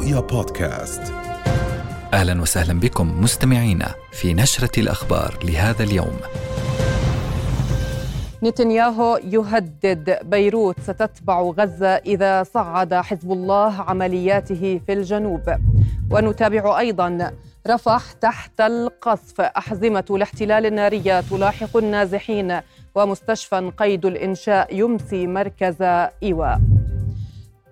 رؤيا بودكاست. أهلا وسهلا بكم مستمعينا في نشرة الأخبار لهذا اليوم. نتنياهو يهدد بيروت، ستتبع غزة إذا صعد حزب الله عملياته في الجنوب. ونتابع أيضا رفح تحت القصف، أحزمة الاحتلال النارية تلاحق النازحين، ومستشفى قيد الإنشاء يمسي مركز إيواء.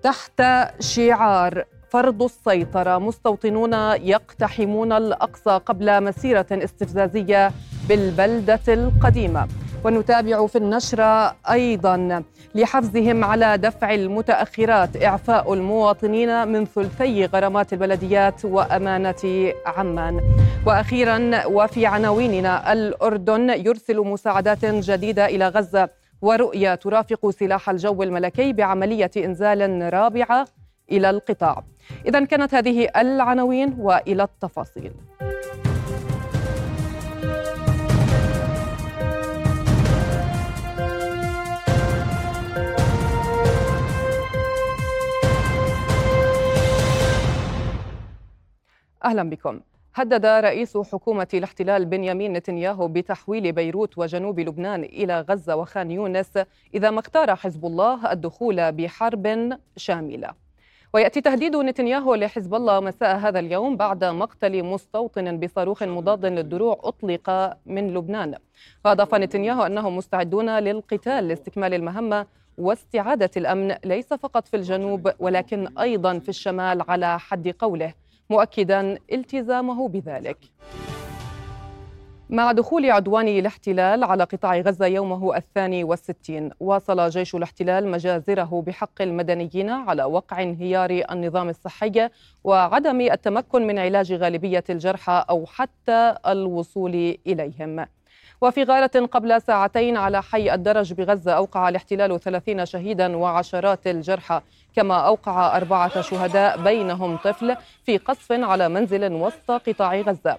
تحت شعار فرض السيطرة، مستوطنون يقتحمون الأقصى قبل مسيرة استفزازية بالبلدة القديمة. ونتابع في النشرة أيضاً لحفزهم على دفع المتأخرات، إعفاء المواطنين من ثلثي غرامات البلديات وأمانة عمان. وأخيراً وفي عناويننا، الأردن يرسل مساعدات جديدة إلى غزة، ورؤيا ترافق سلاح الجو الملكي بعملية إنزال رابعة إلى القطاع. إذن كانت هذه العناوين وإلى التفاصيل. أهلا بكم. هدد رئيس حكومة الاحتلال بنيامين نتنياهو بتحويل بيروت وجنوب لبنان إلى غزة وخان يونس إذا ما اختار حزب الله الدخول بحرب شاملة. ويأتي تهديد نتنياهو لحزب الله مساء هذا اليوم بعد مقتل مستوطن بصاروخ مضاد للدروع أطلق من لبنان. وأضاف نتنياهو أنهم مستعدون للقتال لاستكمال المهمة واستعادة الأمن، ليس فقط في الجنوب ولكن أيضا في الشمال على حد قوله، مؤكداً التزامه بذلك. مع دخول عدوان الاحتلال على قطاع غزة يومه 62، واصل جيش الاحتلال مجازره بحق المدنيين على وقع انهيار النظام الصحي وعدم التمكن من علاج غالبية الجرحى أو حتى الوصول إليهم. وفي غارة قبل ساعتين على حي الدرج بغزة أوقع الاحتلال 30 شهيدا وعشرات الجرحى، كما أوقع 4 شهداء بينهم طفل في قصف على منزل وسط قطاع غزة.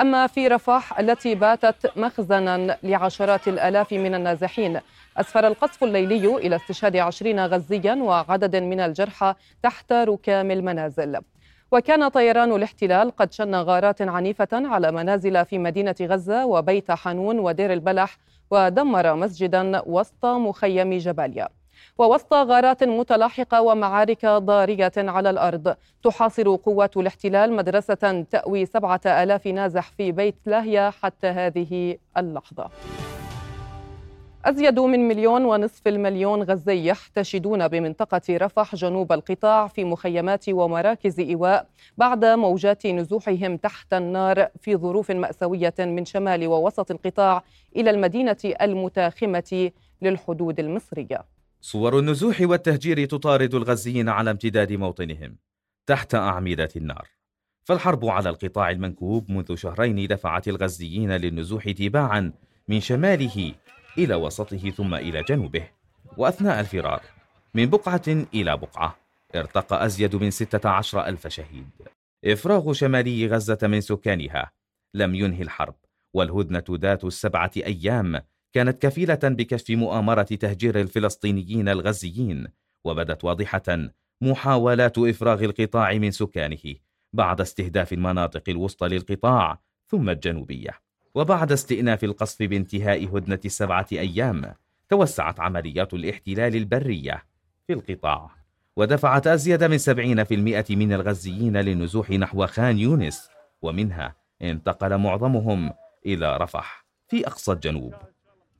أما في رفح التي باتت مخزنا لعشرات الآلاف من النازحين، أسفر القصف الليلي إلى استشهاد 20 غزيا وعدد من الجرحى تحت ركام المنازل. وكان طيران الاحتلال قد شن غارات عنيفة على منازل في مدينة غزة وبيت حانون ودير البلح، ودمر مسجدا وسط مخيم جباليا. ووسط غارات متلاحقة ومعارك ضارية على الأرض، تحاصر قوات الاحتلال مدرسة تأوي 7000 نازح في بيت لاهيا حتى هذه اللحظة. أزيد من 1.5 مليون غزي يحتشدون بمنطقة رفح جنوب القطاع في مخيمات ومراكز إيواء بعد موجات نزوحهم تحت النار في ظروف مأساوية من شمال ووسط القطاع إلى المدينة المتاخمة للحدود المصرية. صور النزوح والتهجير تطارد الغزيين على امتداد موطنهم تحت أعمدة النار. فالحرب على القطاع المنكوب منذ شهرين دفعت الغزيين للنزوح تباعا من شماله إلى وسطه ثم إلى جنوبه. وأثناء الفرار من بقعة إلى بقعة ارتقى أزيد من 16,000 شهيد. إفراغ شمالي غزة من سكانها لم ينهي الحرب، والهدنة ذات ال7 أيام كانت كفيلة بكشف مؤامرة تهجير الفلسطينيين الغزيين. وبدت واضحة محاولات إفراغ القطاع من سكانه بعد استهداف المناطق الوسطى للقطاع ثم الجنوبية. وبعد استئناف القصف بانتهاء هدنة 7 أيام، توسعت عمليات الاحتلال البرية في القطاع، ودفعت أزيد من 70% من الغزيين للنزوح نحو خان يونس، ومنها انتقل معظمهم إلى رفح في أقصى الجنوب،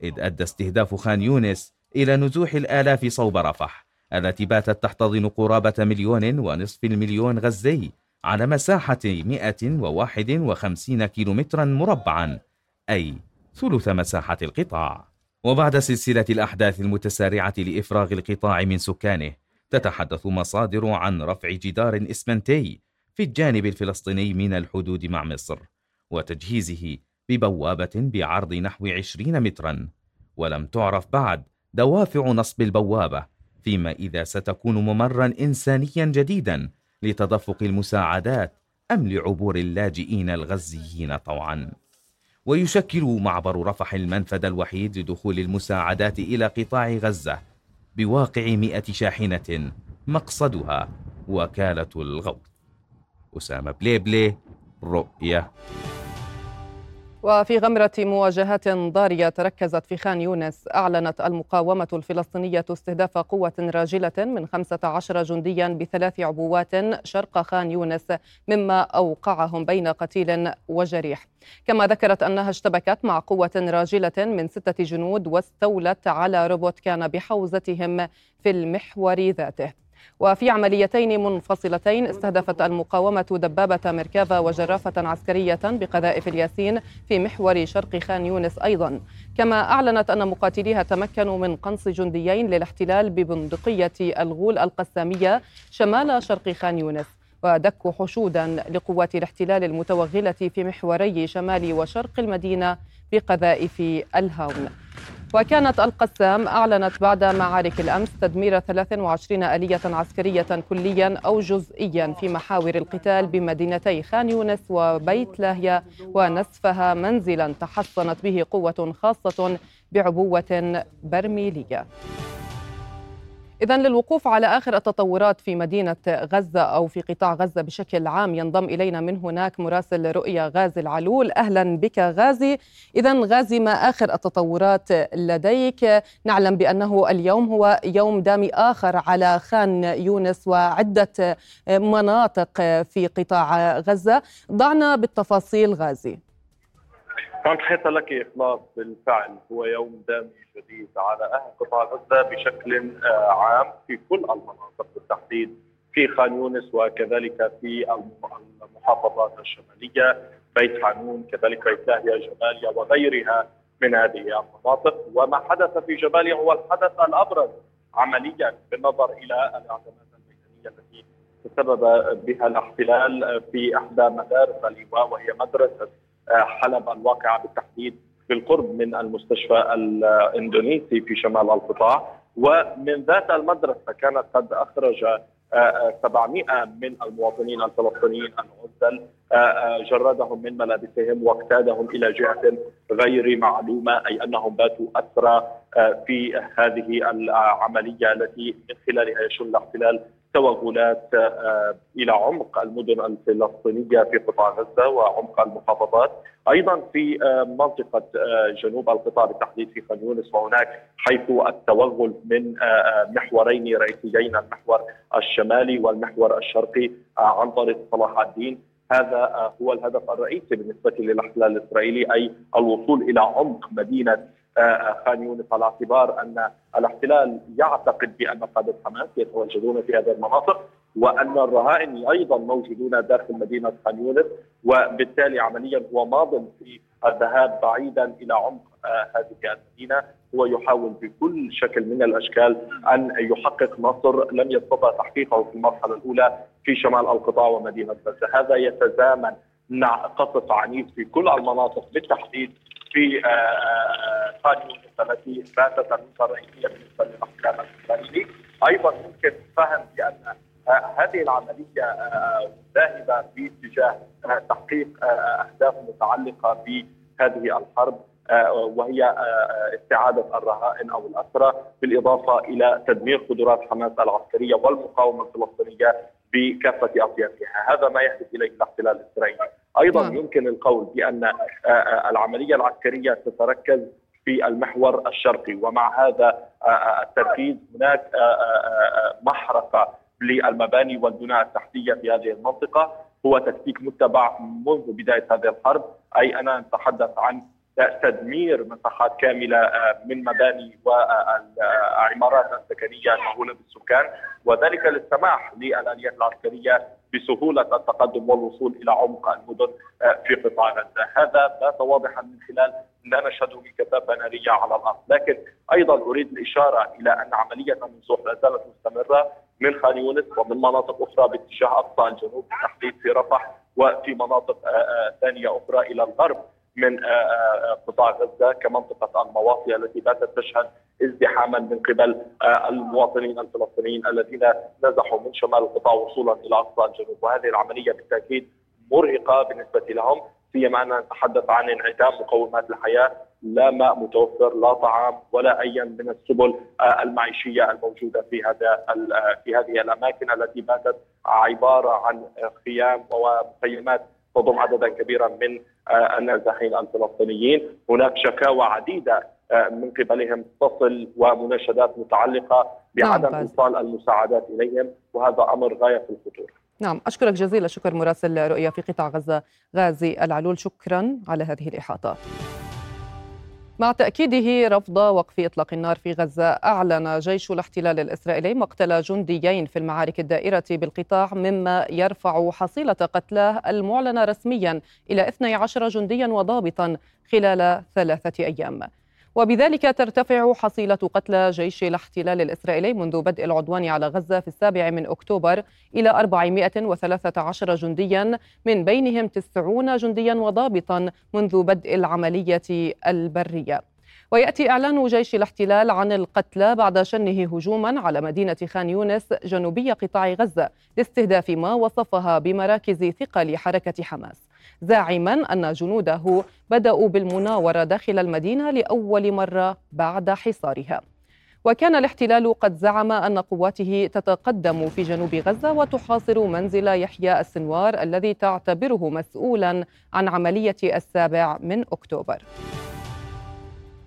إذ أدى استهداف خان يونس إلى نزوح الآلاف صوب رفح التي باتت تحتضن قرابة 1.5 مليون غزي على مساحة 151 كيلومترا مربعا، أي ثلث مساحة القطاع. وبعد سلسلة الأحداث المتسارعة لإفراغ القطاع من سكانه، تتحدث مصادر عن رفع جدار إسمنتي في الجانب الفلسطيني من الحدود مع مصر، وتجهيزه ببوابة بعرض نحو 20 مترا، ولم تعرف بعد دوافع نصب البوابة، فيما إذا ستكون ممرا إنسانيا جديدا لتدفق المساعدات أم لعبور اللاجئين الغزيين طوعا. ويشكل معبر رفح المنفذ الوحيد لدخول المساعدات إلى قطاع غزة بواقع 100 شاحنة، مقصدها وكالة الغوث. أسامة بليبلي، رؤيا. وفي غمرة مواجهات ضارية تركزت في خان يونس، أعلنت المقاومة الفلسطينية استهداف قوة راجلة من 15 جنديا بثلاث عبوات شرق خان يونس، مما أوقعهم بين قتيل وجريح. كما ذكرت أنها اشتبكت مع قوة راجلة من 6 جنود واستولت على روبوت كان بحوزتهم في المحور ذاته. وفي عمليتين منفصلتين استهدفت المقاومة دبابة مركبة وجرافة عسكرية بقذائف الياسين في محور شرق خان يونس أيضا. كما أعلنت أن مقاتليها تمكنوا من قنص جنديين للاحتلال ببندقية الغول القسامية شمال شرق خان يونس، ودكوا حشودا لقوات الاحتلال المتوغلة في محوري شمال وشرق المدينة بقذائف الهاون. وكانت القسام أعلنت بعد معارك الأمس تدمير 23 آلية عسكرية كليا أو جزئيا في محاور القتال بمدينتي خان يونس وبيت لاهيا، ونسفها منزلا تحصنت به قوة خاصة بعبوة برميلية. إذن للوقوف على آخر التطورات في مدينة غزة أو في قطاع غزة بشكل عام، ينضم إلينا من هناك مراسل رؤيا غازي العلول. أهلا بك غازي. إذن غازي، ما آخر التطورات لديك؟ نعلم بأنه اليوم هو يوم دامي آخر على خان يونس وعدة مناطق في قطاع غزة، ضعنا بالتفاصيل غازي. صحيح لك، إخلاص بالفعل هو يوم دامي شديد على أهل قطاع غزة بشكل عام في كل المناطق، بالتحديد في خان يونس وكذلك في المحافظات الشمالية، بيت حانون كذلك بيت لاهيا جباليا وغيرها من هذه المناطق. وما حدث في جباليا هو الحدث الأبرز عمليا بالنظر إلى الاعتمادات الميدانية التي تسبب بها الاحتلال في إحدى مدارس اللواء، وهي مدرسة حلب الواقعة بالتحديد بالقرب من المستشفى الإندونيسي في شمال القطاع. ومن ذات المدرسة كانت قد أخرج 700 من المواطنين الفلسطينيين العزل، جردهم من ملابسهم واقتادهم إلى جهة غير معلومة، أي أنهم باتوا أسرى في هذه العملية التي من خلالها يشن الاحتلال توغلات إلى عمق المدن الفلسطينية في قطاع غزة وعمق المحافظات، أيضا في منطقة جنوب القطاع بالتحديد في خان يونس وهناك، حيث التوغل من محورين رئيسيين، المحور الشمالي والمحور الشرقي عن طريق صلاح الدين. هذا هو الهدف الرئيسي بالنسبة للاحتلال الإسرائيلي، أي الوصول إلى عمق مدينة خان يونس، على اعتبار أن الاحتلال يعتقد بأن قادة حماس يتواجدون في هذه المناطق، وأن الرهائن أيضا موجودون داخل مدينة خان يونس، وبالتالي عمليا هو ماض في الذهاب بعيدا إلى عمق هذه المدينة. هو يحاول بكل شكل من الأشكال أن يحقق نصر لم يستطع تحقيقه في المرحلة الأولى في شمال القطاع ومدينة غزة. هذا يتزامن مع قصف عنيف في كل المناطق بالتحديد في خان يونس التي باتت النقطة الرئيسية بالنسبة للاحتلال الإسرائيلي. أيضا يمكن فهم بأن هذه العملية ذاهبة في اتجاه تحقيق أهداف متعلقة بهذه الحرب، وهي استعادة الرهائن أو الأسرى، بالإضافة إلى تدمير قدرات حماس العسكرية والمقاومة الفلسطينية بكافة أطيافها. هذا ما يحدث إليه الاحتلال الإسرائيلي. أيضا يمكن القول بأن العملية العسكرية تتركز في المحور الشرقي، ومع هذا التركيز هناك محرقة للمباني والبنى التحتية في هذه المنطقة. هو تكتيك متبع منذ بداية هذه الحرب، أي أنا أتحدث عن تدمير مساحات كاملة من مباني والعمارات السكنية المشغولة بالسكان، وذلك للسماح للآليات العسكرية بسهولة التقدم والوصول إلى عمق المدن في قطاع غزة. هذا بات واضحا من خلال ما نشهده من كثافة نارية على الأرض. لكن أيضا أريد الإشارة إلى أن عملية النزوح لا زالت مستمرة من خان يونس ومن مناطق أخرى باتجاه أقصى الجنوب بالتحديد في رفح، وفي مناطق ثانية أخرى إلى الغرب من قطاع غزة كمنطقة المواصي التي باتت تشهد ازدحاما من قبل المواطنين الفلسطينيين الذين نزحوا من شمال القطاع وصولا إلى أقصى الجنوب. وهذه العملية بالتأكيد مرهقة بالنسبة لهم، فيما أننا نتحدث عن انعدام مقومات الحياة لا ماء متوفر، لا طعام، ولا أي من السبل المعيشية الموجودة في هذه الأماكن التي باتت عبارة عن خيام ومخيمات تضم عددا كبيرا من النازحين الفلسطينيين. هناك شكاوى عديدة من قبلهم تصل ومناشدات متعلقة بعدم إيصال المساعدات إليهم، وهذا أمر غاية في الخطورة. نعم، أشكرك جزيل الشكر مراسل رؤيا في قطاع غزة غازي العلول، شكرا على هذه الإحاطة. مع تأكيده رفض وقف إطلاق النار في غزة، أعلن جيش الاحتلال الإسرائيلي مقتل جنديين في المعارك الدائرة بالقطاع، مما يرفع حصيلة قتلاه المعلنة رسميا إلى 12 جنديا وضابطا خلال 3 أيام، وبذلك ترتفع حصيلة قتلى جيش الاحتلال الإسرائيلي منذ بدء العدوان على غزة في 7 أكتوبر إلى 413 جنديا، من بينهم 90 جنديا وضابطا منذ بدء العملية البرية. ويأتي إعلان جيش الاحتلال عن القتلى بعد شنه هجوما على مدينة خان يونس جنوبي قطاع غزة لاستهداف ما وصفها بمراكز ثقل حركة حماس، زاعما أن جنوده بدأوا بالمناورة داخل المدينة لأول مرة بعد حصارها. وكان الاحتلال قد زعم أن قواته تتقدم في جنوب غزة وتحاصر منزل يحيى السنوار الذي تعتبره مسؤولا عن عملية 7 أكتوبر.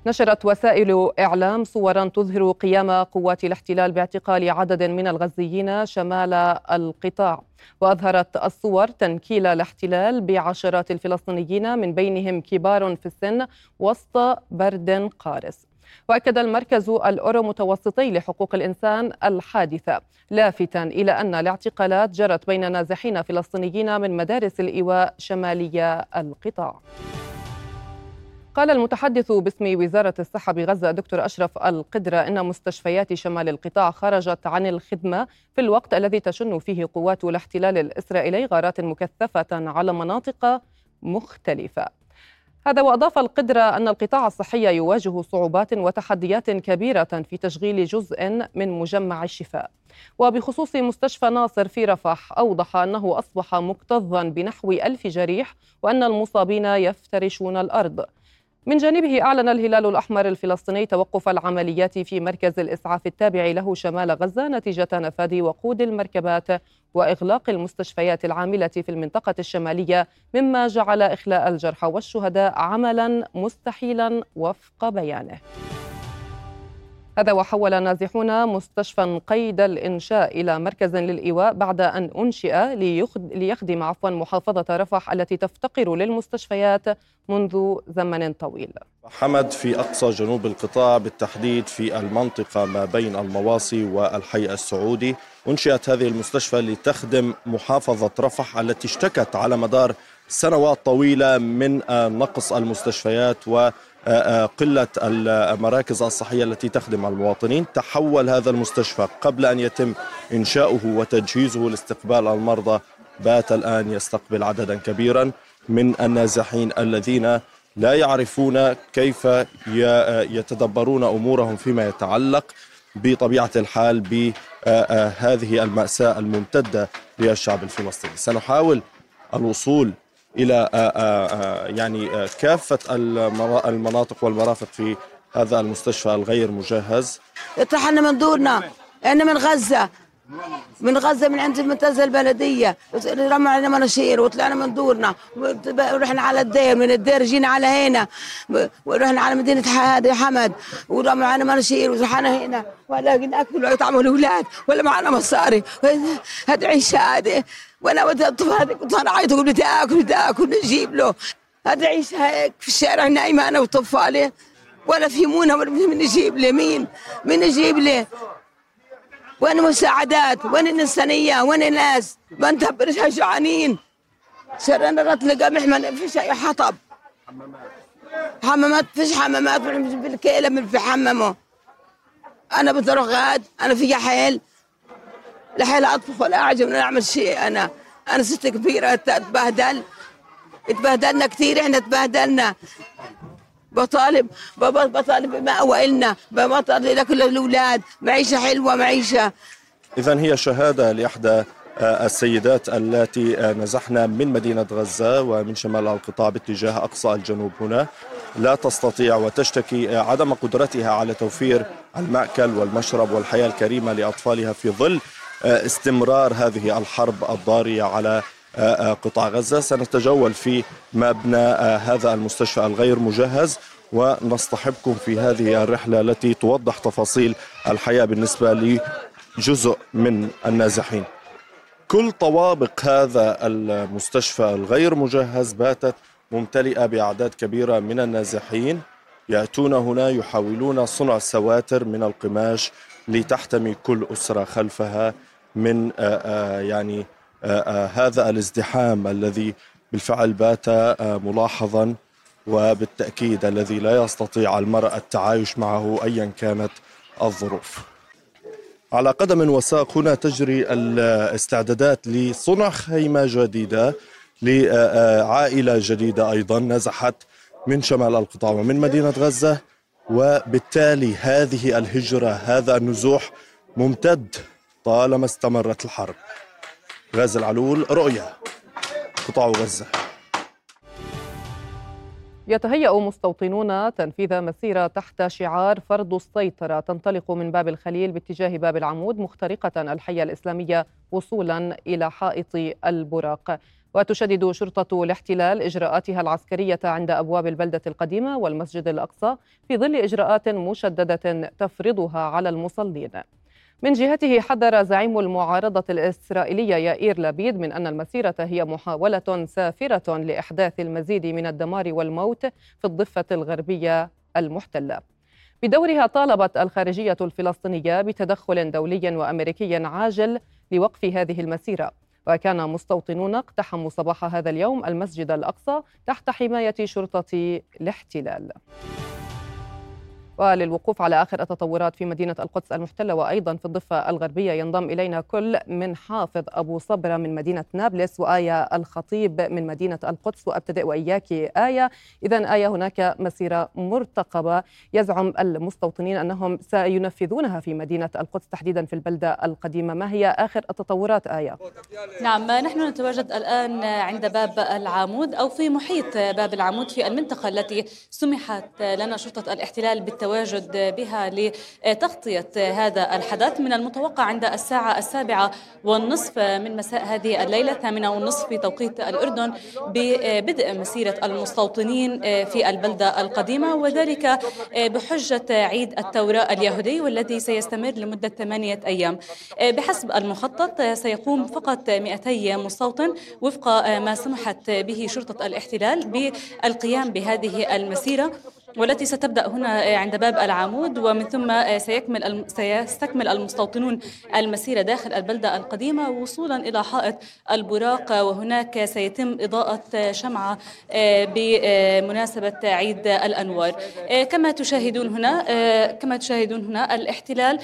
نشرت وسائل إعلام صورا تظهر قيام قوات الاحتلال باعتقال عدد من الغزيين شمال القطاع، وأظهرت الصور تنكيل الاحتلال بعشرات الفلسطينيين من بينهم كبار في السن وسط برد قارس. وأكد المركز الأورو متوسطي لحقوق الإنسان الحادثة، لافتا إلى أن الاعتقالات جرت بين نازحين فلسطينيين من مدارس الإيواء شمالية القطاع. قال المتحدث باسم وزارة الصحة بغزة دكتور أشرف القدرة إن مستشفيات شمال القطاع خرجت عن الخدمة في الوقت الذي تشن فيه قوات الاحتلال الإسرائيلي غارات مكثفة على مناطق مختلفة. هذا وأضاف القدرة أن القطاع الصحي يواجه صعوبات وتحديات كبيرة في تشغيل جزء من مجمع الشفاء. وبخصوص مستشفى ناصر في رفح، أوضح أنه أصبح مكتظا بنحو 1000 جريح وأن المصابين يفترشون الأرض. من جانبه أعلن الهلال الأحمر الفلسطيني توقف العمليات في مركز الإسعاف التابع له شمال غزة نتيجة نفاذ وقود المركبات وإغلاق المستشفيات العاملة في المنطقة الشمالية، مما جعل إخلاء الجرحى والشهداء عملا مستحيلا وفق بيانه. هذا وحول نازحون مستشفى قيد الإنشاء إلى مركز للإيواء بعد أن أنشئ ليخدم محافظة رفح التي تفتقر للمستشفيات منذ زمن طويل. حمد في أقصى جنوب القطاع، بالتحديد في المنطقة ما بين المواصي والحي السعودي، أنشئت هذه المستشفى لتخدم محافظة رفح التي اشتكت على مدار سنوات طويلة من نقص المستشفيات و قلة المراكز الصحية التي تخدم المواطنين. تحول هذا المستشفى قبل أن يتم إنشاؤه وتجهيزه لاستقبال المرضى، بات الآن يستقبل عددا كبيرا من النازحين الذين لا يعرفون كيف يتدبرون أمورهم فيما يتعلق بطبيعة الحال بهذه المأساة الممتدة للشعب الفلسطيني. سنحاول الوصول إلى يعني كافة المناطق والمرافق في هذا المستشفى الغير مجهز. اطرحنا من دورنا، أنا من غزة، من غزة، من عند المنتزه البلدية، رموا علينا مناشير وطلعنا من دورنا، ورحنا على الدير، من الدير جينا على هنا، ورحنا على مدينة حمد ورموا علينا مناشير وطلعنا هنا، ولا ناكل ولا يطعموا الأولاد ولا معنا مصاري، هاد عيشة هادي. وانا ودي الطفل كنت عيط اقول بدي اكل بدي اكل نجيب له، هذا عيش هيك في الشارع نايمه انا وطفالي ولا في مونه، من يجيب لي؟ مين يجيب لي؟ وين المساعدات؟ وين الانسانيه؟ وين الناس؟ ما ندبرش جعانين، شرنا رطل قمح، ما فيش اي حطب، حمامات، فيش حمامات، بالكيله من في حمامه. انا بدي اروح غاد، انا في حيل لحيل اطبخ ولا اعجب ولا اعمل شيء. انا ست كبيره اتبهدلنا كثير، احنا اتبهدلنا. بطالب بمأوى إلنا، بطالب لكل الاولاد معيشه حلوه، معيشه. اذا هي شهاده لاحدى السيدات التي نزحنا من مدينه غزه ومن شمال القطاع باتجاه اقصى الجنوب هنا، لا تستطيع وتشتكي عدم قدرتها على توفير المأكل والمشرب والحياة الكريمة لأطفالها في ظل استمرار هذه الحرب الضارية على قطاع غزة. سنتجول في مبنى هذا المستشفى الغير مجهز ونصطحبكم في هذه الرحلة التي توضح تفاصيل الحياة بالنسبة لجزء من النازحين. كل طوابق هذا المستشفى الغير مجهز باتت ممتلئة بأعداد كبيرة من النازحين يأتون هنا يحاولون صنع سواتر من القماش لتحتمي كل أسرة خلفها من هذا الازدحام الذي بالفعل بات ملاحظا، وبالتأكيد الذي لا يستطيع المرء التعايش معه أيا كانت الظروف. على قدم وساق هنا تجري الاستعدادات لصنع خيمة جديدة لعائلة جديدة أيضا نزحت من شمال القطاع ومن مدينة غزة، وبالتالي هذه الهجرة هذا النزوح ممتد طالما استمرت الحرب. غازي العلول، رؤيا، قطاع غزة. يتهيأ مستوطنون تنفيذ مسيرة تحت شعار فرض السيطرة تنطلق من باب الخليل باتجاه باب العمود مخترقة الحي الإسلامي وصولا إلى حائط البراق. وتشدد شرطة الاحتلال إجراءاتها العسكرية عند أبواب البلدة القديمة والمسجد الأقصى في ظل إجراءات مشددة تفرضها على المصلين. من جهته حذر زعيم المعارضة الإسرائيلية يائير لبيد من أن المسيرة هي محاولة سافرة لإحداث المزيد من الدمار والموت في الضفة الغربية المحتلة. بدورها طالبت الخارجية الفلسطينية بتدخل دولي وأمريكي عاجل لوقف هذه المسيرة. وكان مستوطنون اقتحموا صباح هذا اليوم المسجد الأقصى تحت حماية شرطة الاحتلال. وللوقوف على آخر التطورات في مدينة القدس المحتلة وأيضا في الضفة الغربية ينضم إلينا كل من حافظ أبو صبرة من مدينة نابلس وآية الخطيب من مدينة القدس. وأبتدئ وإياك آية. إذن آية، هناك مسيرة مرتقبة يزعم المستوطنين أنهم سينفذونها في مدينة القدس تحديدا في البلدة القديمة، ما هي آخر التطورات آية؟ نعم، نحن نتواجد الآن عند باب العمود أو في محيط باب العمود في المنطقة التي سمحت لنا شرطة الاحتلال التواجد بها لتغطية هذا الحدث. من المتوقع عند الساعة 7:30 من مساء هذه الليلة 8:30 بتوقيت الأردن ببدء مسيرة المستوطنين في البلدة القديمة، وذلك بحجة عيد التوراة اليهودي والذي سيستمر لمدة 8 أيام. بحسب المخطط سيقوم فقط 200 مستوطن وفق ما سمحت به شرطة الاحتلال بالقيام بهذه المسيرة، والتي ستبدأ هنا عند باب العمود، ومن ثم سيستكمل المستوطنون المسيرة داخل البلدة القديمة وصولا إلى حائط البراق، وهناك سيتم إضاءة شمعة بمناسبة عيد الأنوار. كما تشاهدون هنا الاحتلال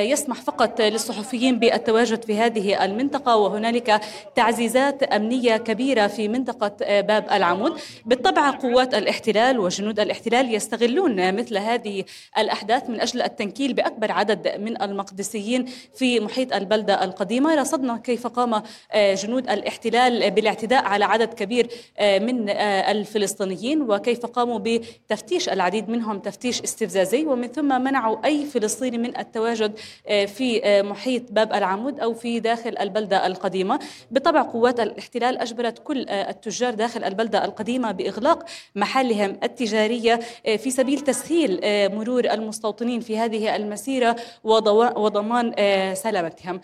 يسمح فقط للصحفيين بالتواجد في هذه المنطقة، وهنالك تعزيزات أمنية كبيرة في منطقة باب العمود. بالطبع قوات الاحتلال وجنود الاحتلال يستغلون مثل هذه الأحداث من أجل التنكيل بأكبر عدد من المقدسيين في محيط البلدة القديمة. رصدنا كيف قام جنود الاحتلال بالاعتداء على عدد كبير من الفلسطينيين، وكيف قاموا بتفتيش العديد منهم تفتيش استفزازي، ومن ثم منعوا أي فلسطيني من التواجد في محيط باب العمود أو في داخل البلدة القديمة. بالطبع قوات الاحتلال أجبرت كل التجار داخل البلدة القديمة بإغلاق محلهم التجارية في سبيل تسهيل مرور المستوطنين في هذه المسيرة وضمان سلامتهم.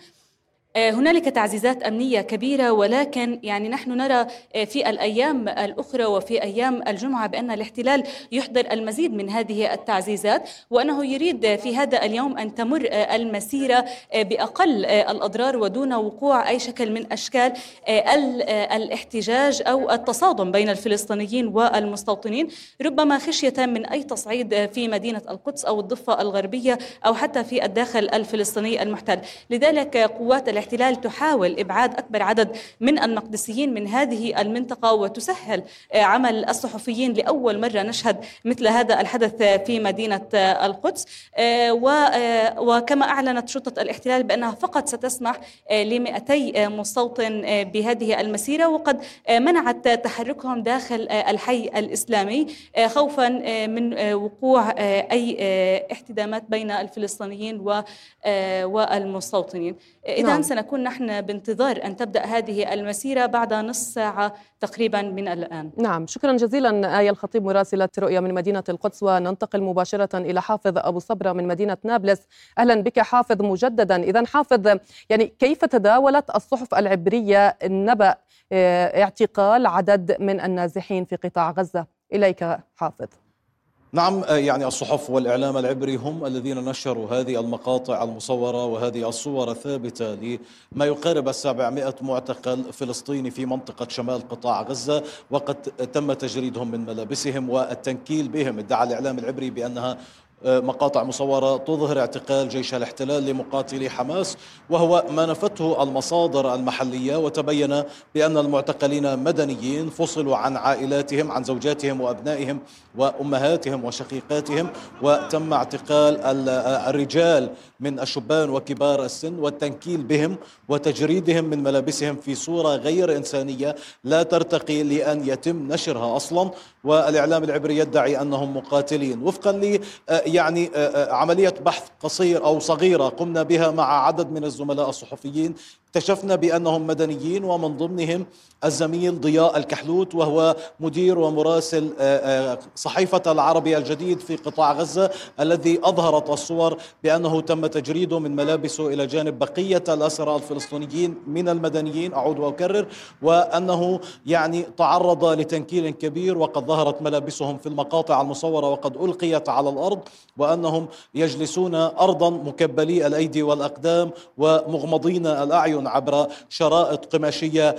هنالك تعزيزات أمنية كبيرة، ولكن نحن نرى في الأيام الأخرى وفي أيام الجمعة بأن الاحتلال يحضر المزيد من هذه التعزيزات، وأنه يريد في هذا اليوم أن تمر المسيرة بأقل الأضرار ودون وقوع أي شكل من أشكال الاحتجاج أو التصادم بين الفلسطينيين والمستوطنين، ربما خشية من أي تصعيد في مدينة القدس أو الضفة الغربية أو حتى في الداخل الفلسطيني المحتل. لذلك قوات الاحتلال تحاول إبعاد أكبر عدد من النقدسيين من هذه المنطقة وتسهل عمل الصحفيين. لأول مرة نشهد مثل هذا الحدث في مدينة القدس. وكما أعلنت شرطة الاحتلال بأنها فقط ستسمح ل200 مستوطن بهذه المسيرة، وقد منعت تحركهم داخل الحي الإسلامي خوفا من وقوع أي احتدامات بين الفلسطينيين والمستوطنين. إذن نعم. سنكون نحن بانتظار أن تبدأ هذه المسيرة بعد نصف ساعة تقريبا من الآن. نعم، شكرا جزيلا آية الخطيب مراسلة رؤيا من مدينة القدس. وننتقل مباشرة إلى حافظ أبو صبرة من مدينة نابلس. أهلا بك حافظ مجددا. إذن حافظ، يعني كيف تداولت الصحف العبرية النبأ اعتقال عدد من النازحين في قطاع غزة؟ إليك حافظ. نعم، يعني الصحف والإعلام العبري هم الذين نشروا هذه المقاطع المصورة وهذه الصور الثابتة لما يقارب 700 معتقل فلسطيني في منطقة شمال قطاع غزة، وقد تم تجريدهم من ملابسهم والتنكيل بهم. ادعى الإعلام العبري بأنها مقاطع مصورة تظهر اعتقال جيش الاحتلال لمقاتلي حماس، وهو ما نفته المصادر المحلية، وتبين بأن المعتقلين مدنيين فصلوا عن عائلاتهم، عن زوجاتهم وأبنائهم وأمهاتهم وشقيقاتهم، وتم اعتقال الرجال من الشبان وكبار السن والتنكيل بهم وتجريدهم من ملابسهم في صورة غير إنسانية لا ترتقي لأن يتم نشرها أصلا. والإعلام العبري يدعي أنهم مقاتلين. وفقا لي يعني عملية بحث قصير أو صغيرة قمنا بها مع عدد من الزملاء الصحفيين، اكتشفنا بأنهم مدنيين، ومن ضمنهم الزميل ضياء الكحلوت، وهو مدير ومراسل صحيفة العربي الجديد في قطاع غزة، الذي أظهرت الصور بأنه تم تجريده من ملابسه إلى جانب بقية الأسرى الفلسطينيين من المدنيين، أعود وأكرر، وأنه يعني تعرض لتنكيل كبير، وقد ظهرت ملابسهم في المقاطع المصورة وقد ألقيت على الأرض، وأنهم يجلسون أرضا مكبلي الأيدي والأقدام ومغمضين الأعين عبر شرائط قماشية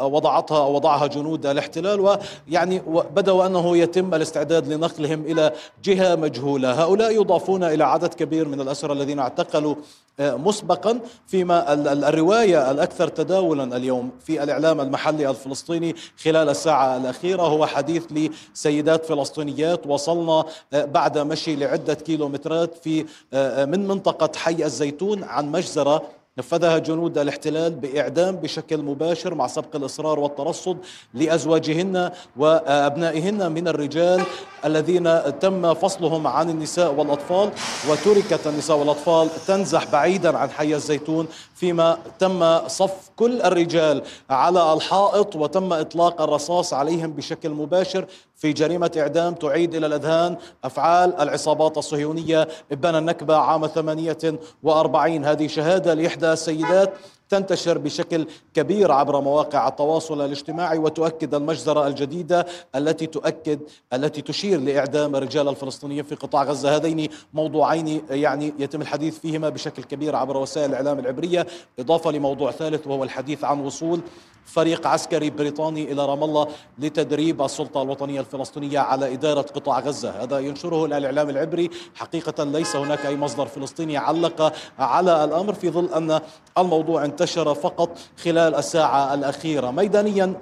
وضعتها أو وضعها جنود الاحتلال، ويعني بدأ أنه يتم الاستعداد لنقلهم إلى جهة مجهولة. هؤلاء يضافون إلى عدد كبير من الأسرى الذين اعتقلوا مسبقا، فيما الرواية الأكثر تداولا اليوم في الإعلام المحلي الفلسطيني خلال الساعة الأخيرة هو حديث لسيدات فلسطينيات وصلنا بعد مشي لعدة كيلومترات من منطقة حي الزيتون عن مجزرة نفذها جنود الاحتلال بإعدام بشكل مباشر مع سبق الإصرار والترصد لأزواجهن وأبنائهن من الرجال الذين تم فصلهم عن النساء والأطفال، وتركت النساء والأطفال تنزح بعيدا عن حي الزيتون، فيما تم صف كل الرجال على الحائط وتم إطلاق الرصاص عليهم بشكل مباشر في جريمة إعدام تعيد إلى الأذهان أفعال العصابات الصهيونية إبان النكبة عام 48. هذه شهادة لإحدى السيدات تنتشر بشكل كبير عبر مواقع التواصل الاجتماعي، وتؤكد المجزرة الجديدة التي تشير لإعدام الرجال الفلسطينيين في قطاع غزة. هذين موضوعين يعني يتم الحديث فيهما بشكل كبير عبر وسائل الإعلام العبرية، إضافة لموضوع ثالث وهو الحديث عن وصول فريق عسكري بريطاني إلى رام الله لتدريب السلطة الوطنية الفلسطينية على إدارة قطاع غزة. هذا ينشره الإعلام العبري، حقيقة ليس هناك أي مصدر فلسطيني علق على الأمر، في ظل أن الموضوع انتشر فقط خلال الساعة الأخيرة. ميدانيا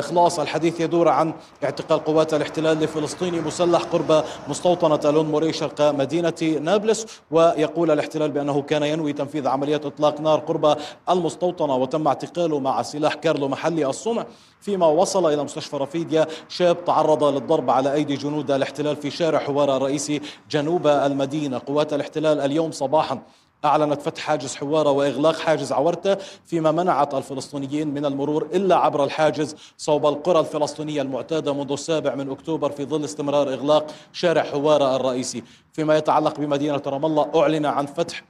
خلاص الحديث يدور عن اعتقال قوات الاحتلال لفلسطيني مسلح قرب مستوطنة الون موري شرق مدينة نابلس، ويقول الاحتلال بأنه كان ينوي تنفيذ عملية إطلاق نار قرب المستوطنة وتم اعتقاله مع سلاح كارلو محلي الصنع، فيما وصل إلى مستشفى رفيديا شاب تعرض للضرب على أيدي جنود الاحتلال في شارع حوارة الرئيسي جنوب المدينة. قوات الاحتلال اليوم صباحا أعلنت فتح حاجز حوارة وإغلاق حاجز عورتة، فيما منعت الفلسطينيين من المرور إلا عبر الحاجز صوب القرى الفلسطينية المعتادة منذ 7 أكتوبر، في ظل استمرار إغلاق شارع حوارة الرئيسي. فيما يتعلق بمدينة رام الله، أعلن عن فتح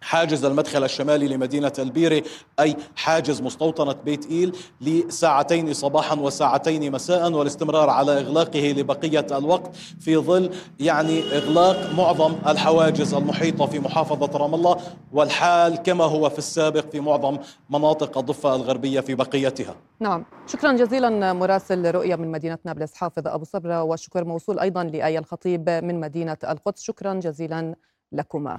حاجز المدخل الشمالي لمدينة البيرة، أي حاجز مستوطنة بيت إيل، لساعتين صباحا وساعتين مساء، والاستمرار على إغلاقه لبقية الوقت، في ظل يعني إغلاق معظم الحواجز المحيطة في محافظة رام الله، والحال كما هو في السابق في معظم مناطق الضفة الغربية في بقيتها. نعم، شكرا جزيلا مراسل رؤيا من مدينة نابلس حافظ أبو صبرة، والشكر موصول أيضا لآية الخطيب من مدينة القدس. شكرا جزيلا لكما.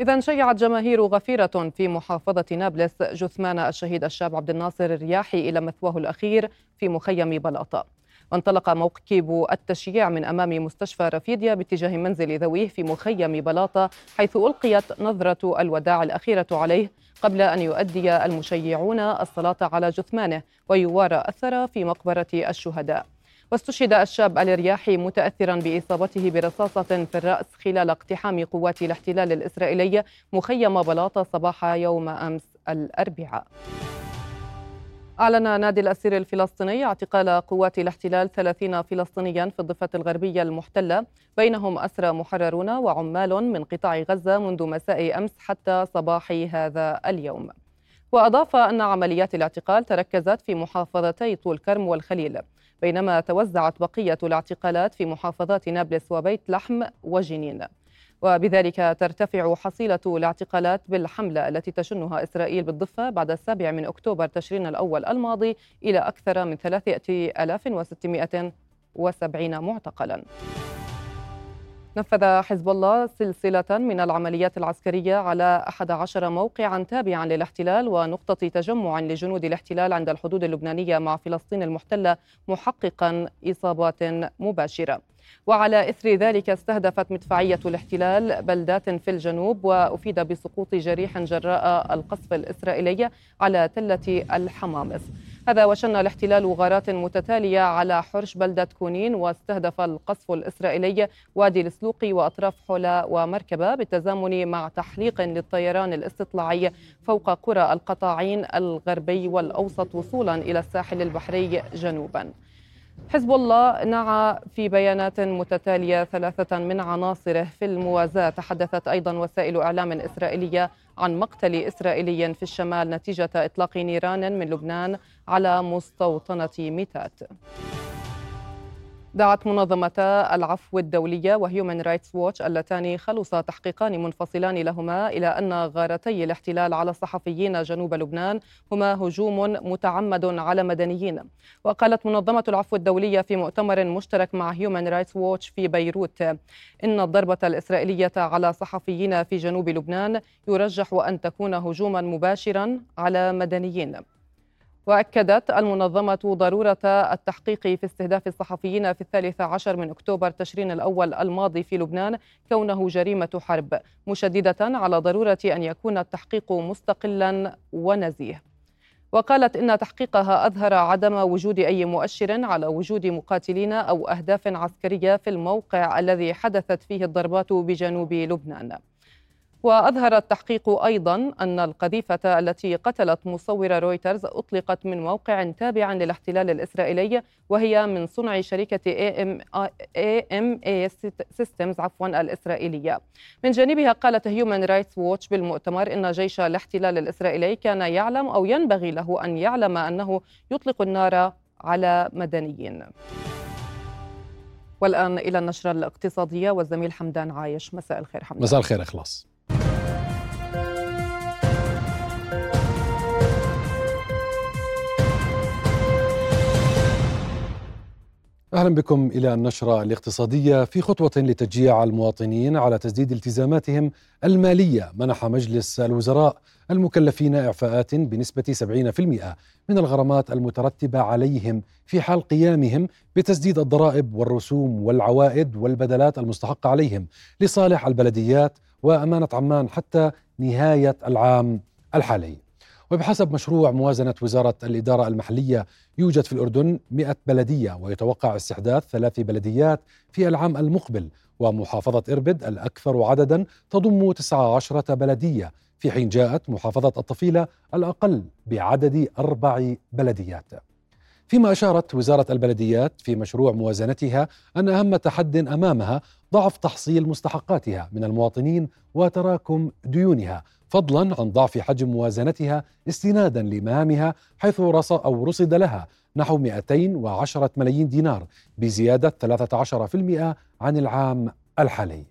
إذا شيعت جماهير غفيرة في محافظة نابلس جثمان الشهيد الشاب عبد الناصر الرياحي إلى مثواه الأخير في مخيم بلاطة. وانطلق موكب التشييع من أمام مستشفى رفيديا باتجاه منزل ذويه في مخيم بلاطة، حيث ألقيت نظرة الوداع الأخيرة عليه قبل أن يؤدي المشيعون الصلاة على جثمانه ويوارى الثرى في مقبرة الشهداء. واستشهد الشاب الرياحي متأثرا بإصابته برصاصة في الرأس خلال اقتحام قوات الاحتلال الإسرائيلي مخيم بلاطة صباح يوم أمس الأربعاء. أعلن نادي الأسير الفلسطيني اعتقال قوات الاحتلال 30 فلسطينيا في الضفة الغربية المحتلة، بينهم أسرى محررون وعمال من قطاع غزة منذ مساء أمس حتى صباح هذا اليوم. وأضاف أن عمليات الاعتقال تركزت في محافظتي طول كرم والخليل، بينما توزعت بقية الاعتقالات في محافظات نابلس وبيت لحم وجنين. وبذلك ترتفع حصيلة الاعتقالات بالحملة التي تشنها إسرائيل بالضفة بعد 7 أكتوبر تشرين الأول الماضي إلى أكثر من 3670 معتقلا. نفذ حزب الله سلسلة من العمليات العسكرية على 11 موقعا تابعا للاحتلال ونقطة تجمع لجنود الاحتلال عند الحدود اللبنانية مع فلسطين المحتلة، محققا إصابات مباشرة. وعلى إثر ذلك استهدفت مدفعية الاحتلال بلدات في الجنوب، وأفيد بسقوط جريح جراء القصف الإسرائيلي على تلة الحمامص. هذا وشن الاحتلال غارات متتالية على حرش بلدة كونين، واستهدف القصف الإسرائيلي وادي السلوق وأطراف حلا ومركبة، بالتزامن مع تحليق للطيران الاستطلاعي فوق قرى القطاعين الغربي والأوسط وصولا إلى الساحل البحري جنوبا. حزب الله نعى في بيانات متتالية 3 من عناصره في الموازاة. تحدثت أيضا وسائل إعلام إسرائيلية عن مقتل إسرائيلي في الشمال نتيجة إطلاق نيران من لبنان على مستوطنة ميتات. دعت منظمتا العفو الدولية وهيومن رايتس ووتش اللتان خلصا تحقيقان منفصلان لهما إلى أن غارتي الاحتلال على الصحفيين جنوب لبنان هما هجوم متعمد على مدنيين. وقالت منظمة العفو الدولية في مؤتمر مشترك مع هيومن رايتس ووتش في بيروت إن الضربة الإسرائيلية على صحفيين في جنوب لبنان يرجح أن تكون هجوما مباشرا على مدنيين. وأكدت المنظمة ضرورة التحقيق في استهداف الصحفيين في 13 أكتوبر تشرين الأول الماضي في لبنان كونه جريمة حرب، مشددة على ضرورة أن يكون التحقيق مستقلا ونزيه. وقالت إن تحقيقها أظهر عدم وجود أي مؤشر على وجود مقاتلين أو أهداف عسكرية في الموقع الذي حدثت فيه الضربات بجنوب لبنان. وأظهر التحقيق أيضا أن القذيفة التي قتلت مصور رويترز أطلقت من موقع تابع للاحتلال الإسرائيلي، وهي من صنع شركة AMA Systems الإسرائيلية. من جانبها قالت هيومن رايتس ووتش بالمؤتمر إن جيش الاحتلال الإسرائيلي كان يعلم أو ينبغي له أن يعلم أنه يطلق النار على مدنيين. والآن إلى النشرة الاقتصادية والزميل حمدان عايش. مساء الخير حمدان. مساء الخير إخلاص. أهلا بكم إلى النشرة الاقتصادية. في خطوة لتشجيع المواطنين على تسديد التزاماتهم المالية، منح مجلس الوزراء المكلفين إعفاءات بنسبة 70% من الغرامات المترتبة عليهم في حال قيامهم بتسديد الضرائب والرسوم والعوائد والبدلات المستحقة عليهم لصالح البلديات وأمانة عمان حتى نهاية العام الحالي. وبحسب مشروع موازنة وزارة الإدارة المحلية، يوجد في الأردن 100 بلدية، ويتوقع استحداث 3 بلديات في العام المقبل، ومحافظة إربد الأكثر عددا تضم 19 بلدية، في حين جاءت محافظة الطفيلة الأقل بعدد 4 بلديات. فيما أشارت وزارة البلديات في مشروع موازنتها أن أهم تحد أمامها ضعف تحصيل مستحقاتها من المواطنين وتراكم ديونها، فضلا عن ضعف حجم موازنتها استنادا لمهامها، حيث رصد لها نحو 210 ملايين دينار، بزيادة 13% عن العام الحالي.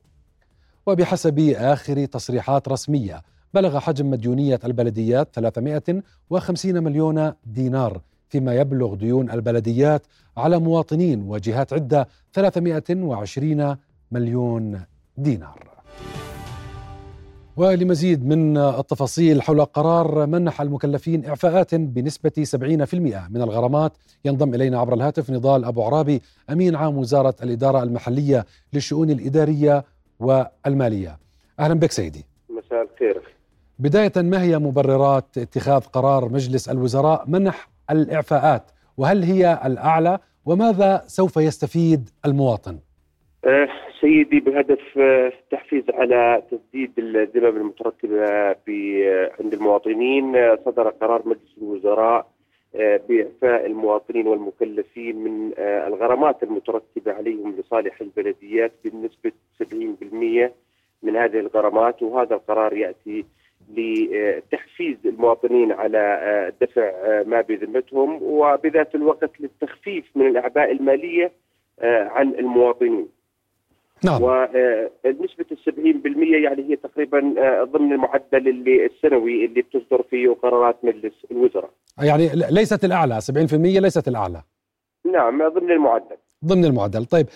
وبحسب آخر تصريحات رسمية، بلغ حجم مديونية البلديات 350 مليون دينار، فيما يبلغ ديون البلديات على مواطنين وجهات عدة 320 مليون دينار. ولمزيد من التفاصيل حول قرار منح المكلفين إعفاءات بنسبة 70% من الغرامات، ينضم إلينا عبر الهاتف نضال أبو عرابي، أمين عام وزارة الإدارة المحلية للشؤون الإدارية والمالية. أهلا بك سيدي. مساء الخير. بداية، ما هي مبررات اتخاذ قرار مجلس الوزراء منح الإعفاءات، وهل هي الأعلى، وماذا سوف يستفيد المواطن؟ سيدي، بهدف التحفيز على تسديد الذمم المترتبة عند المواطنين، صدر قرار مجلس الوزراء بإعفاء المواطنين والمكلفين من الغرامات المترتبة عليهم لصالح البلديات بنسبة 70% من هذه الغرامات، وهذا القرار يأتي لتحفيز المواطنين على دفع ما بذمتهم، وبذات الوقت للتخفيف من الأعباء المالية عن المواطنين. نعم. ونسبة 70% يعني هي تقريبا ضمن المعدل السنوي اللي بتصدر فيه قرارات مجلس الوزراء. يعني ليست الأعلى، 70% ليست الأعلى. نعم، ضمن المعدل. ضمن المعدل. طيب،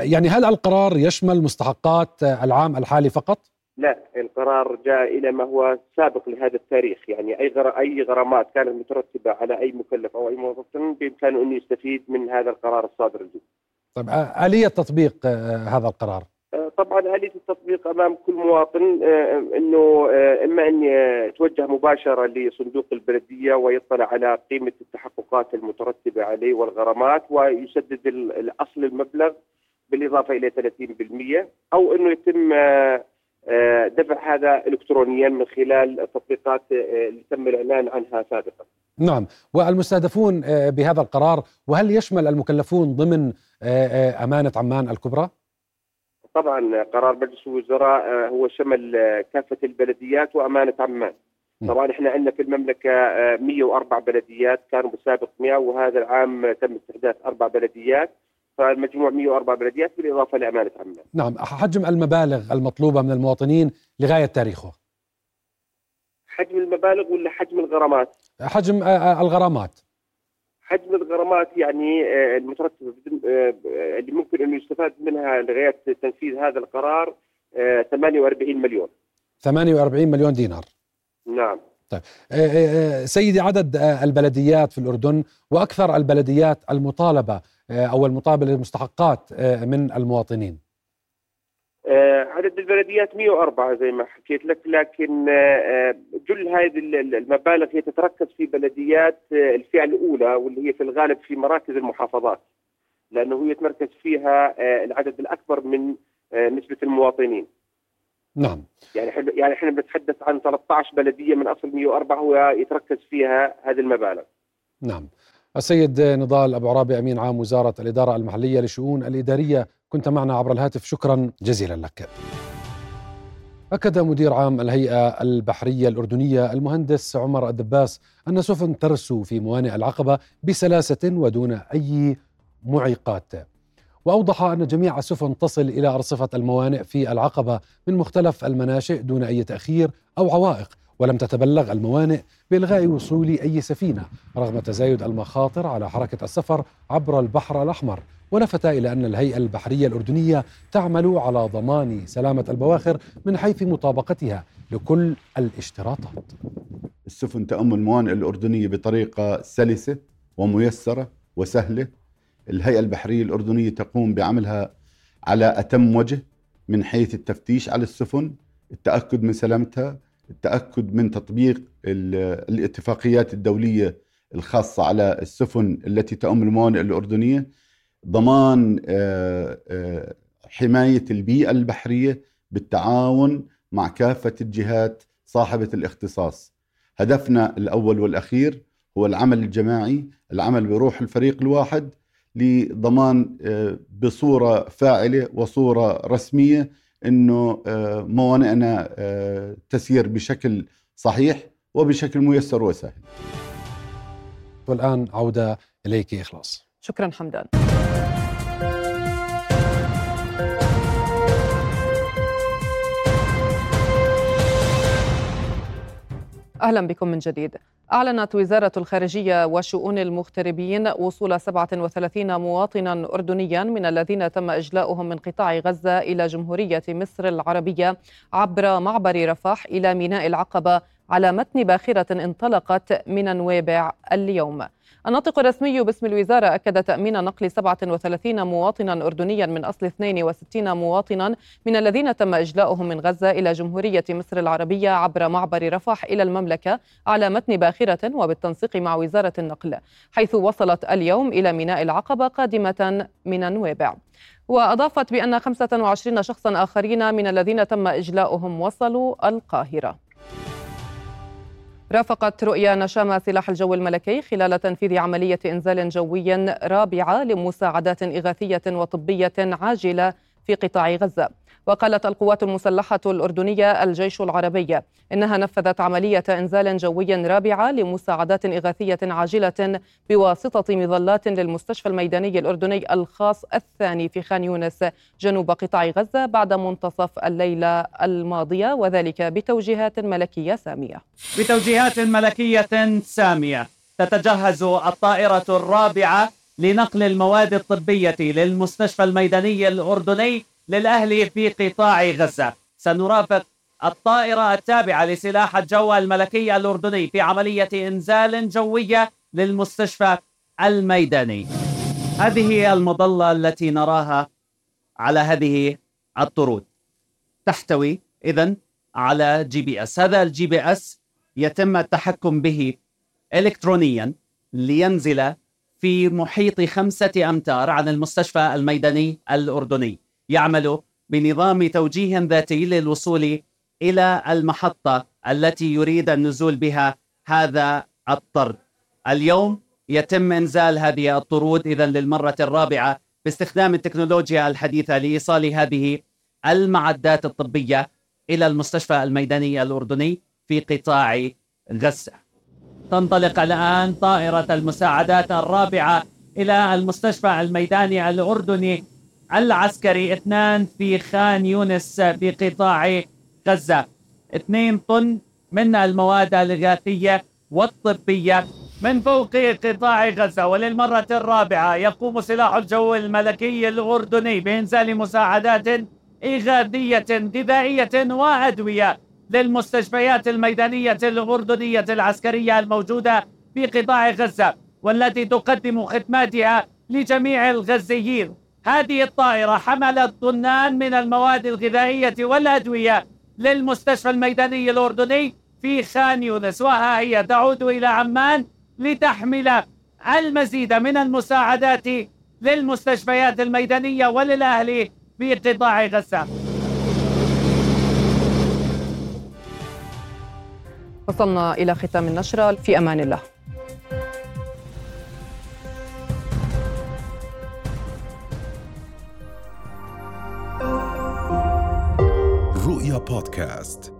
يعني هل القرار يشمل مستحقات العام الحالي فقط؟ لا، القرار جاء إلى ما هو سابق لهذا التاريخ، يعني أي غرامات كانت مترتبة على أي مكلف أو أي موظف بإمكانه أن يستفيد من هذا القرار الصادر اليوم. طيب، آلية تطبيق هذا القرار؟ طبعا آلية التطبيق أمام كل مواطن، أنه إما أن يتوجه مباشرة لصندوق البلدية ويطلع على قيمة التحققات المترتبة عليه والغرامات، ويسدد الأصل المبلغ بالإضافة إلى 30%، أو أنه يتم دفع هذا إلكترونيا من خلال التطبيقات اللي تم الإعلان عنها سابقا. نعم. والمستهدفون بهذا القرار، وهل يشمل المكلفون ضمن أمانة عمان الكبرى؟ طبعا قرار مجلس الوزراء هو شمل كافة البلديات وأمانة عمان. طبعا احنا عندنا في المملكة 104 بلديات، كانوا بالسابق 100، وهذا العام تم استحداث 4 بلديات، فالمجموع 104 بلديات بالإضافة لأمانة عمان. نعم. حجم المبالغ المطلوبة من المواطنين لغاية تاريخه؟ حجم المبالغ ولا حجم الغرامات؟ حجم الغرامات. حجم الغرامات يعني المترتبة اللي ممكن أن يستفاد منها لغاية تنفيذ هذا القرار 48 مليون. 48 مليون دينار. نعم. طيب سيدي، عدد البلديات في الأردن وأكثر البلديات المطالبة أو المطالبة للمستحقات من المواطنين. عدد البلديات 104 زي ما حكيت لك، لكن جل هذه المبالغ هي تتركز في بلديات الفئة الأولى، واللي هي في الغالب في مراكز المحافظات، لأنه هي تمركز فيها العدد الأكبر من نسبة المواطنين. نعم. يعني احنا بنتحدث عن 13 بلدية من أصل 104 ويتركز فيها هذه المبالغ. نعم. السيد نضال أبو عرابي، أمين عام وزارة الإدارة المحلية للشؤون الإدارية، كنت معنا عبر الهاتف، شكرا جزيلا لك. أكد مدير عام الهيئة البحرية الأردنية المهندس عمر الدباس أن سفن ترسو في موانئ العقبة بسلاسة ودون أي معيقات، وأوضح أن جميع السفن تصل إلى أرصفة الموانئ في العقبة من مختلف المناشئ دون أي تأخير أو عوائق، ولم تتبلغ الموانئ بإلغاء وصول أي سفينة رغم تزايد المخاطر على حركة السفر عبر البحر الأحمر. ولفت إلى أن الهيئة البحرية الأردنية تعمل على ضمان سلامة البواخر من حيث مطابقتها لكل الاشتراطات. السفن تأمن الموانئ الأردنية بطريقة سلسة وميسرة وسهلة. الهيئة البحرية الأردنية تقوم بعملها على أتم وجه، من حيث التفتيش على السفن، التأكد من سلامتها، التأكد من تطبيق الاتفاقيات الدولية الخاصة على السفن التي تأم الموانئ الأردنية، ضمان حماية البيئة البحرية بالتعاون مع كافة الجهات صاحبة الاختصاص. هدفنا الأول والأخير هو العمل الجماعي، العمل بروح الفريق الواحد، لضمان بصورة فاعلة وصورة رسمية أنه موانئنا تسير بشكل صحيح وبشكل ميسر وسهل. والآن عودة إليك إخلاص. شكرا حمدان. أهلا بكم من جديد. أعلنت وزارة الخارجية وشؤون المغتربين وصول 37 مواطنا أردنيا من الذين تم إجلاؤهم من قطاع غزة إلى جمهورية مصر العربية عبر معبر رفح إلى ميناء العقبة على متن باخرة انطلقت من نويبع اليوم. الناطق الرسمي باسم الوزارة أكد تأمين نقل 37 مواطنا أردنيا من أصل 62 مواطنا من الذين تم إجلاؤهم من غزة إلى جمهورية مصر العربية عبر معبر رفح إلى المملكة على متن باخرة وبالتنسيق مع وزارة النقل، حيث وصلت اليوم إلى ميناء العقبة قادمة من نويبع. وأضافت بأن 25 شخصا آخرين من الذين تم إجلاؤهم وصلوا القاهرة. رافقت رؤيا نشام سلاح الجو الملكي خلال تنفيذ عملية إنزال جوي رابعة لمساعدات إغاثية وطبية عاجلة في قطاع غزة. وقالت القوات المسلحة الأردنية الجيش العربي إنها نفذت عملية إنزال جوي رابعة لمساعدات إغاثية عاجلة بواسطة مظلات للمستشفى الميداني الأردني الخاص الثاني في خان يونس جنوب قطاع غزة بعد منتصف الليلة الماضية، وذلك بتوجيهات ملكية سامية. تتجهز الطائرة الرابعة لنقل المواد الطبية للمستشفى الميداني الأردني للأهل في قطاع غزة. سنرافق الطائرة التابعة لسلاح الجو الملكي الأردني في عملية إنزال جوية للمستشفى الميداني. هذه المظلة التي نراها على هذه الطرود تحتوي إذن على GPS. هذا الGPS يتم التحكم به إلكترونيا لينزل في محيط 5 أمتار عن المستشفى الميداني الأردني. يعمل بنظام توجيه ذاتي للوصول إلى المحطة التي يريد النزول بها هذا الطرد. اليوم يتم إنزال هذه الطرود إذن للمرة الرابعة باستخدام التكنولوجيا الحديثة لإيصال هذه المعدات الطبية إلى المستشفى الميداني الأردني في قطاع غزة. تنطلق الآن طائرة المساعدات الرابعة إلى المستشفى الميداني الأردني العسكري 2 في خان يونس في قطاع غزة. 2 طن من المواد الإغاثية والطبية من فوق قطاع غزة. وللمرة الرابعة يقوم سلاح الجو الملكي الأردني بإنزال مساعدات إغاثية غذائية وأدوية للمستشفيات الميدانية الأردنية العسكرية الموجودة في قطاع غزة والتي تقدم خدماتها لجميع الغزيين. هذه الطائرة حملت طنان من المواد الغذائية والأدوية للمستشفى الميداني الأردني في خان يونس، وها هي تعود إلى عمان لتحمل المزيد من المساعدات للمستشفيات الميدانية وللأهل في قطاع غزة. وصلنا إلى ختام النشرة، في أمان الله. بودكاست.